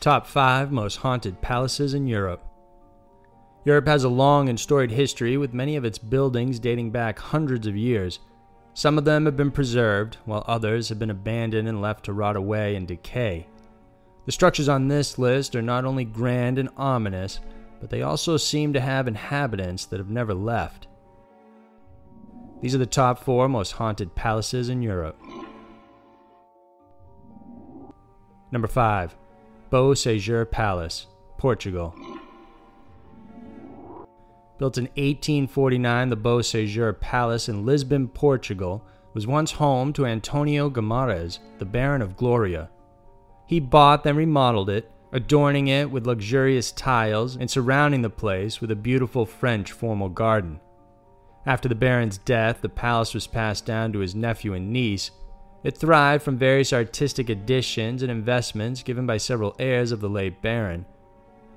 Top 5 Most Haunted Palaces in Europe. Europe has a long and storied history, with many of its buildings dating back hundreds of years. Some of them have been preserved, while others have been abandoned and left to rot away and decay. The structures on this list are not only grand and ominous, but they also seem to have inhabitants that have never left. These are the top 4 most haunted palaces in Europe. Number 5. Beau Séjour Palace, Portugal. Built in 1849, the Beau Séjour Palace in Lisbon, Portugal, was once home to Antonio Gamares, the Baron of Gloria. He bought then remodeled it, adorning it with luxurious tiles and surrounding the place with a beautiful French formal garden. After the Baron's death, the palace was passed down to his nephew and niece. It thrived from various artistic additions and investments given by several heirs of the late Baron,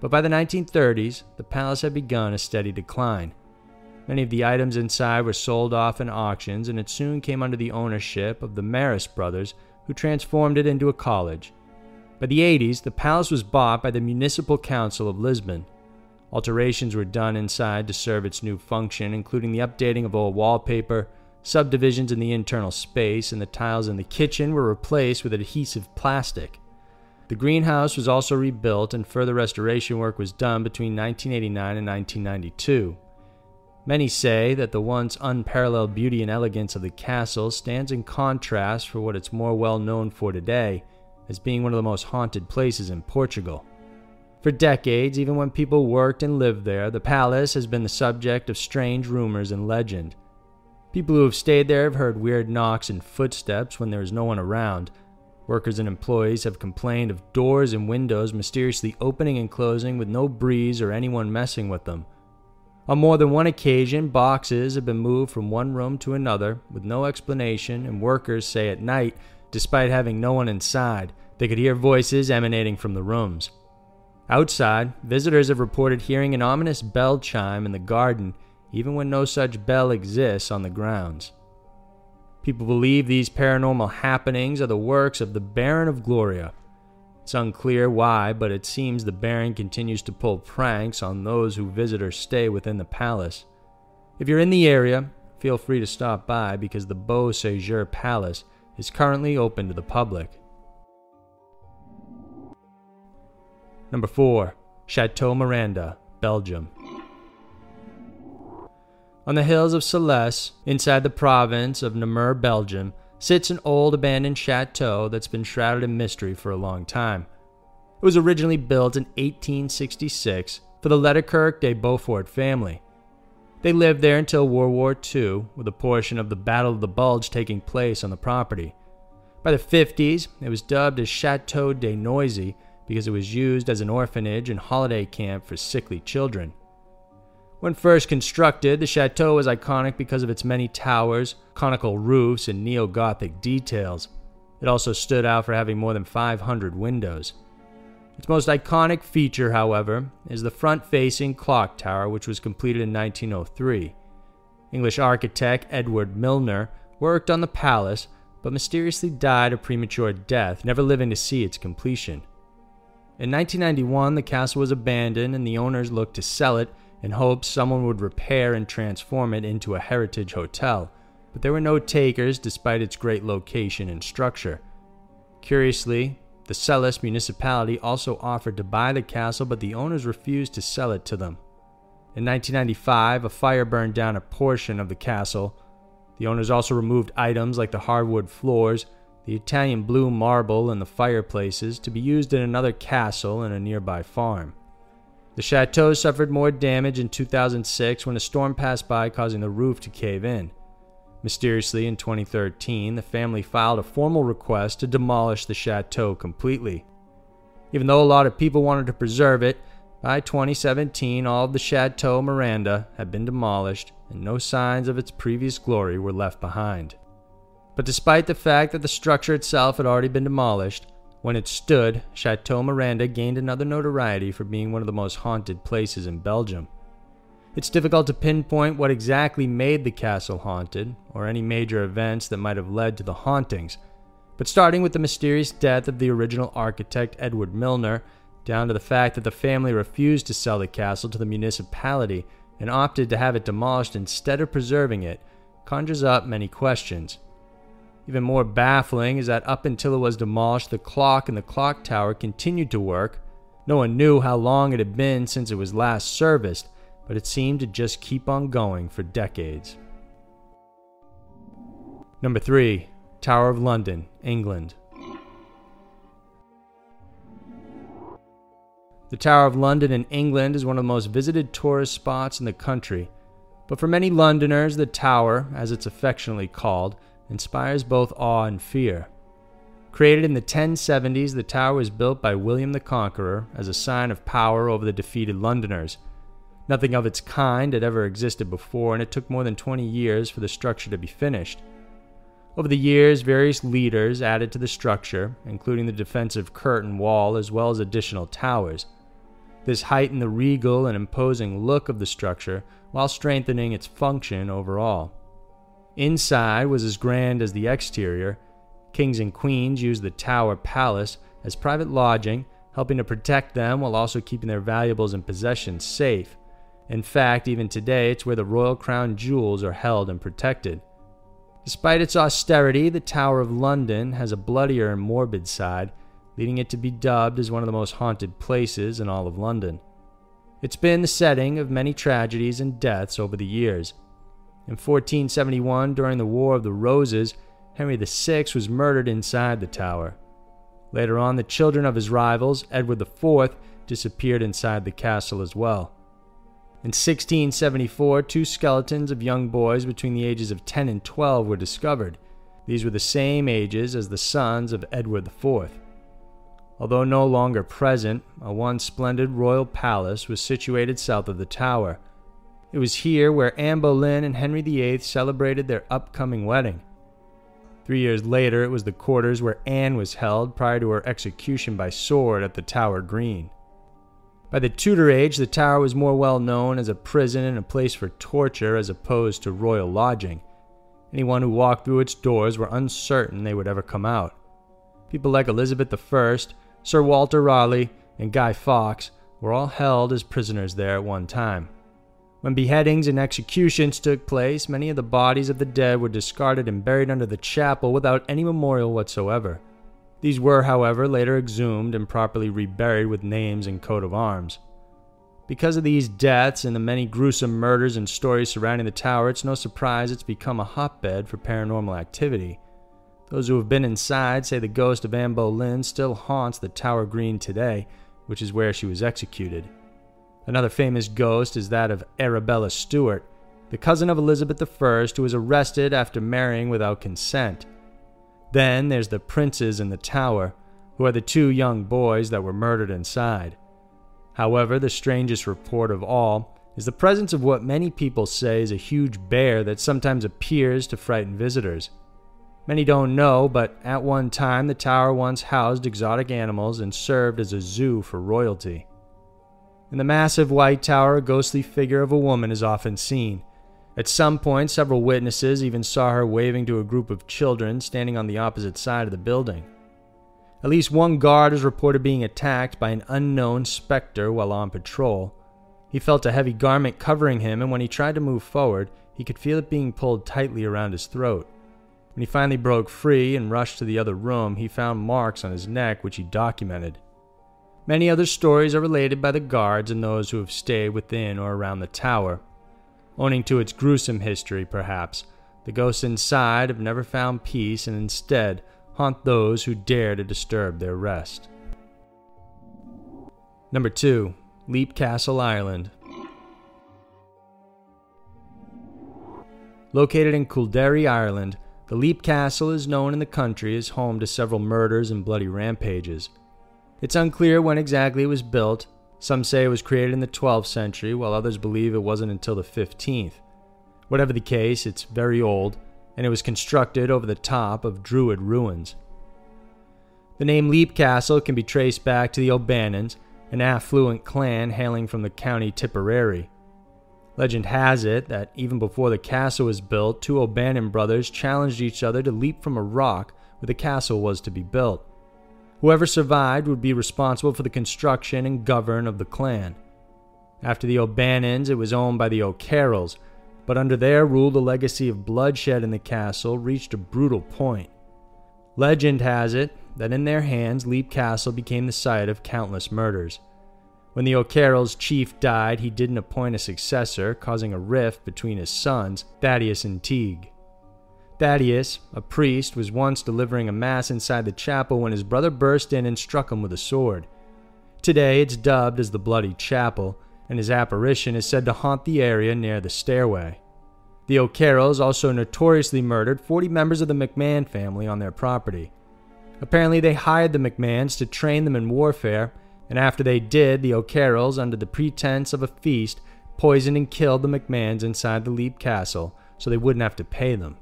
but by the 1930s, the palace had begun a steady decline. Many of the items inside were sold off in auctions, and it soon came under the ownership of the Maris brothers, who transformed it into a college. By the 80s, the palace was bought by the Municipal Council of Lisbon. Alterations were done inside to serve its new function, including the updating of old wallpaper. Subdivisions in the internal space and the tiles in the kitchen were replaced with adhesive plastic. The greenhouse was also rebuilt, and further restoration work was done between 1989 and 1992. Many say that the once unparalleled beauty and elegance of the castle stands in contrast for what it's more well known for today, as being one of the most haunted places in Portugal. For decades, even when people worked and lived there, the palace has been the subject of strange rumors and legend. People who have stayed there have heard weird knocks and footsteps when there is no one around. Workers and employees have complained of doors and windows mysteriously opening and closing with no breeze or anyone messing with them. On more than one occasion, boxes have been moved from one room to another with no explanation, and workers say at night, despite having no one inside, they could hear voices emanating from the rooms. Outside, visitors have reported hearing an ominous bell chime in the garden, even when no such bell exists on the grounds. People believe these paranormal happenings are the works of the Baron of Gloria. It's unclear why, but it seems the Baron continues to pull pranks on those who visit or stay within the palace. If you're in the area, feel free to stop by, because the Beau Séjour Palace is currently open to the public. Number 4. Chateau Miranda, Belgium. On the hills of Celeste, inside the province of Namur, Belgium, sits an old abandoned chateau that's been shrouded in mystery for a long time. It was originally built in 1866 for the Letterkirk de Beaufort family. They lived there until World War II, with a portion of the Battle of the Bulge taking place on the property. By the 50s, it was dubbed as Chateau de Noisy because it was used as an orphanage and holiday camp for sickly children. When first constructed, the chateau was iconic because of its many towers, conical roofs, and neo-Gothic details. It also stood out for having more than 500 windows. Its most iconic feature, however, is the front-facing clock tower, which was completed in 1903. English architect Edward Milner worked on the palace, but mysteriously died a premature death, never living to see its completion. In 1991, the castle was abandoned, and the owners looked to sell it in hopes someone would repair and transform it into a heritage hotel, but there were no takers despite its great location and structure. Curiously, the Celeste municipality also offered to buy the castle, but the owners refused to sell it to them. In 1995, a fire burned down a portion of the castle. The owners also removed items like the hardwood floors, the Italian blue marble, and the fireplaces to be used in another castle and a nearby farm. The chateau suffered more damage in 2006 when a storm passed by, causing the roof to cave in. Mysteriously, in 2013, the family filed a formal request to demolish the chateau completely. Even though a lot of people wanted to preserve it, by 2017 all of the Chateau Miranda had been demolished and no signs of its previous glory were left behind. But despite the fact that the structure itself had already been demolished, when it stood, Chateau Miranda gained another notoriety for being one of the most haunted places in Belgium. It's difficult to pinpoint what exactly made the castle haunted, or any major events that might have led to the hauntings, but starting with the mysterious death of the original architect Edward Milner, down to the fact that the family refused to sell the castle to the municipality and opted to have it demolished instead of preserving it, conjures up many questions. Even more baffling is that up until it was demolished, the clock in the clock tower continued to work. No one knew how long it had been since it was last serviced, but it seemed to just keep on going for decades. Number 3. Tower of London, England. The Tower of London in England is one of the most visited tourist spots in the country, but for many Londoners, the Tower, as it's affectionately called, inspires both awe and fear. Created in the 1070s, the tower was built by William the Conqueror as a sign of power over the defeated Londoners. Nothing of its kind had ever existed before, and it took more than 20 years for the structure to be finished. Over the years, various leaders added to the structure, including the defensive curtain wall as well as additional towers. This heightened the regal and imposing look of the structure while strengthening its function overall. Inside was as grand as the exterior. Kings and queens used the Tower Palace as private lodging, helping to protect them while also keeping their valuables and possessions safe. In fact, even today, it's where the royal crown jewels are held and protected. Despite its austerity, the Tower of London has a bloodier and morbid side, leading it to be dubbed as one of the most haunted places in all of London. It's been the setting of many tragedies and deaths over the years. In 1471, during the War of the Roses, Henry VI was murdered inside the tower. Later on, the children of his rivals, Edward IV, disappeared inside the castle as well. In 1674, two skeletons of young boys between the ages of 10 and 12 were discovered. These were the same ages as the sons of Edward IV. Although no longer present, a once splendid royal palace was situated south of the tower. It was here where Anne Boleyn and Henry VIII celebrated their upcoming wedding. 3 years later, it was the quarters where Anne was held prior to her execution by sword at the Tower Green. By the Tudor age, the tower was more well known as a prison and a place for torture as opposed to royal lodging. Anyone who walked through its doors were uncertain they would ever come out. People like Elizabeth I, Sir Walter Raleigh, and Guy Fawkes were all held as prisoners there at one time. When beheadings and executions took place, many of the bodies of the dead were discarded and buried under the chapel without any memorial whatsoever. These were, however, later exhumed and properly reburied with names and coat of arms. Because of these deaths and the many gruesome murders and stories surrounding the tower, it's no surprise it's become a hotbed for paranormal activity. Those who have been inside say the ghost of Anne Boleyn still haunts the Tower Green today, which is where she was executed. Another famous ghost is that of Arabella Stuart, the cousin of Elizabeth I, who was arrested after marrying without consent. Then there's the princes in the tower, who are the two young boys that were murdered inside. However, the strangest report of all is the presence of what many people say is a huge bear that sometimes appears to frighten visitors. Many don't know, but at one time the tower once housed exotic animals and served as a zoo for royalty. In the massive White Tower, a ghostly figure of a woman is often seen. At some point, several witnesses even saw her waving to a group of children standing on the opposite side of the building. At least one guard is reported being attacked by an unknown specter while on patrol. He felt a heavy garment covering him, and when he tried to move forward, he could feel it being pulled tightly around his throat. When he finally broke free and rushed to the other room, he found marks on his neck, which he documented. Many other stories are related by the guards and those who have stayed within or around the tower. Owing to its gruesome history, perhaps, the ghosts inside have never found peace and instead haunt those who dare to disturb their rest. Number 2. Leap Castle, Ireland. Located in Culderry, Ireland, the Leap Castle is known in the country as home to several murders and bloody rampages. It's unclear when exactly it was built. Some say it was created in the 12th century, while others believe it wasn't until the 15th. Whatever the case, it's very old, and it was constructed over the top of Druid ruins. The name Leap Castle can be traced back to the O'Bannons, an affluent clan hailing from the county Tipperary. Legend has it that even before the castle was built, two O'Bannon brothers challenged each other to leap from a rock where the castle was to be built. Whoever survived would be responsible for the construction and govern of the clan. After the O'Bannons, it was owned by the O'Carrolls, but under their rule the legacy of bloodshed in the castle reached a brutal point. Legend has it that in their hands Leap Castle became the site of countless murders. When the O'Carrolls' chief died, he didn't appoint a successor, causing a rift between his sons, Thaddeus and Teague. Thaddeus, a priest, was once delivering a mass inside the chapel when his brother burst in and struck him with a sword. Today it's dubbed as the Bloody Chapel, and his apparition is said to haunt the area near the stairway. The O'Carrolls also notoriously murdered 40 members of the McMahon family on their property. Apparently they hired the McMahons to train them in warfare, and after they did, the O'Carrolls, under the pretense of a feast, poisoned and killed the McMahons inside the Leap Castle so they wouldn't have to pay them.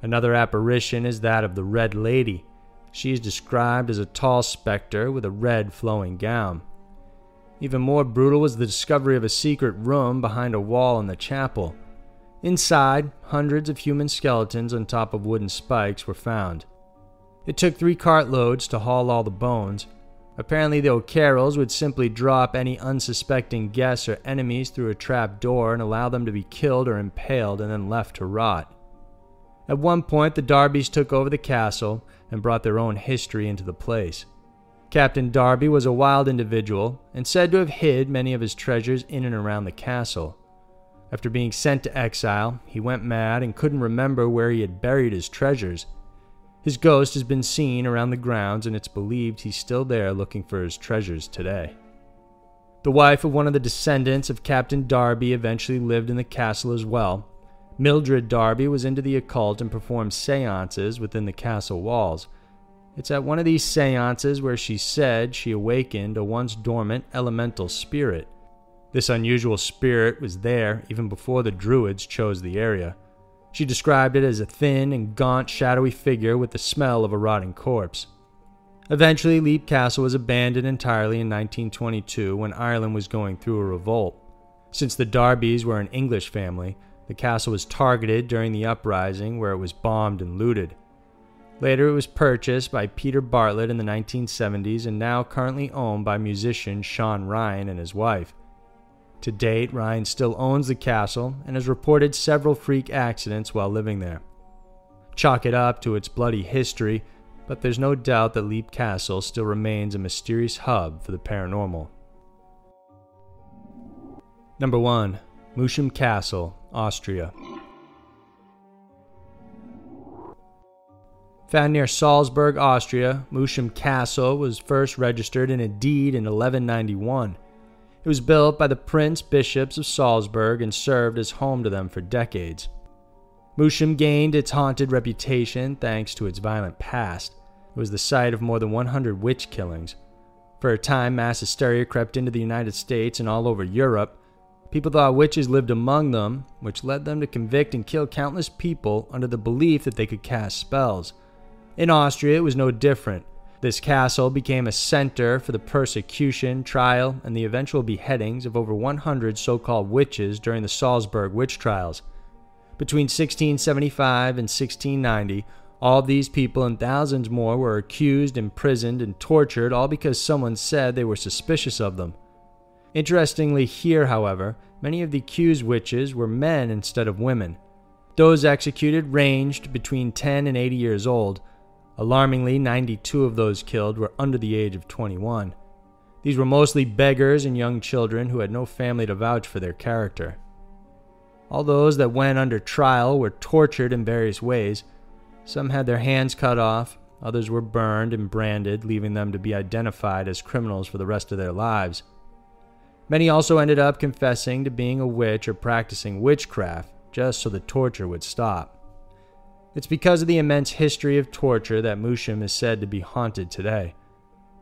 Another apparition is that of the Red Lady. She is described as a tall specter with a red flowing gown. Even more brutal was the discovery of a secret room behind a wall in the chapel. Inside, hundreds of human skeletons on top of wooden spikes were found. It took 3 cartloads to haul all the bones. Apparently the O'Carrolls would simply drop any unsuspecting guests or enemies through a trap door and allow them to be killed or impaled and then left to rot. At one point, the Darbys took over the castle and brought their own history into the place. Captain Darby was a wild individual and said to have hid many of his treasures in and around the castle. After being sent to exile, he went mad and couldn't remember where he had buried his treasures. His ghost has been seen around the grounds, and it's believed he's still there looking for his treasures today. The wife of one of the descendants of Captain Darby eventually lived in the castle as well. Mildred Darby was into the occult and performed seances within the castle walls. It's at one of these seances where she said she awakened a once dormant elemental spirit. This unusual spirit was there even before the Druids chose the area. She described it as a thin and gaunt, shadowy figure with the smell of a rotting corpse. Eventually, Leap Castle was abandoned entirely in 1922 when Ireland was going through a revolt. Since the Darbys were an English family, the castle was targeted during the uprising where it was bombed and looted. Later, it was purchased by Peter Bartlett in the 1970s and now currently owned by musician Sean Ryan and his wife. To date, Ryan still owns the castle and has reported several freak accidents while living there. Chalk it up to its bloody history, but there's no doubt that Leap Castle still remains a mysterious hub for the paranormal. Number 1. Moosham Castle, Austria. Found near Salzburg, Austria, Moosham Castle was first registered in a deed in 1191. It was built by the Prince Bishops of Salzburg and served as home to them for decades. Moosham gained its haunted reputation thanks to its violent past. It was the site of more than 100 witch killings. For a time, mass hysteria crept into the United States and all over Europe. People thought witches lived among them, which led them to convict and kill countless people under the belief that they could cast spells. In Austria, it was no different. This castle became a center for the persecution, trial, and the eventual beheadings of over 100 so-called witches during the Salzburg witch trials. Between 1675 and 1690, all these people and thousands more were accused, imprisoned, and tortured, all because someone said they were suspicious of them. Interestingly here, however, many of the accused witches were men instead of women. Those executed ranged between 10 and 80 years old. Alarmingly, 92 of those killed were under the age of 21. These were mostly beggars and young children who had no family to vouch for their character. All those that went under trial were tortured in various ways. Some had their hands cut off, others were burned and branded, leaving them to be identified as criminals for the rest of their lives. Many also ended up confessing to being a witch or practicing witchcraft, just so the torture would stop. It's because of the immense history of torture that Moosham is said to be haunted today.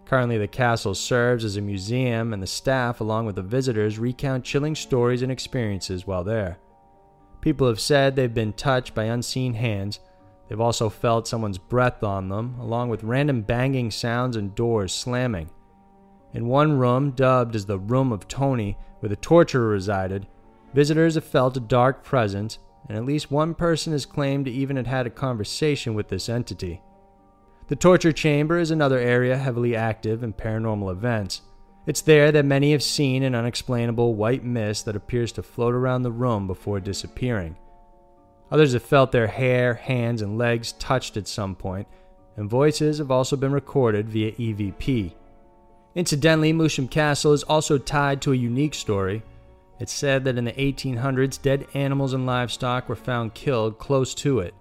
Currently, the castle serves as a museum, and the staff, along with the visitors, recount chilling stories and experiences while there. People have said they've been touched by unseen hands. They've also felt someone's breath on them, along with random banging sounds and doors slamming. In one room, dubbed as the Room of Tony, where the torturer resided, visitors have felt a dark presence, and at least one person has claimed to even have had a conversation with this entity. The torture chamber is another area heavily active in paranormal events. It's there that many have seen an unexplainable white mist that appears to float around the room before disappearing. Others have felt their hair, hands, and legs touched at some point, and voices have also been recorded via EVP. Incidentally, Moosham Castle is also tied to a unique story. It's said that in the 1800s, dead animals and livestock were found killed close to it.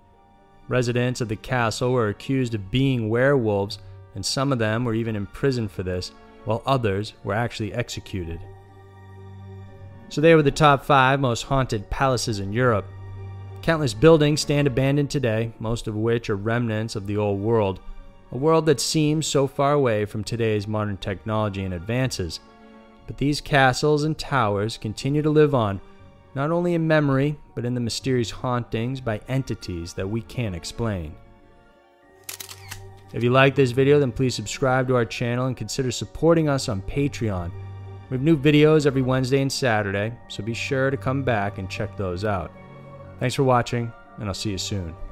Residents of the castle were accused of being werewolves, and some of them were even imprisoned for this, while others were actually executed. So they were the top 5 most haunted palaces in Europe. Countless buildings stand abandoned today, most of which are remnants of the old world, a world that seems so far away from today's modern technology and advances. But these castles and towers continue to live on, not only in memory, but in the mysterious hauntings by entities that we can't explain. If you like this video, then please subscribe to our channel and consider supporting us on Patreon. We have new videos every Wednesday and Saturday, so be sure to come back and check those out. Thanks for watching, and I'll see you soon.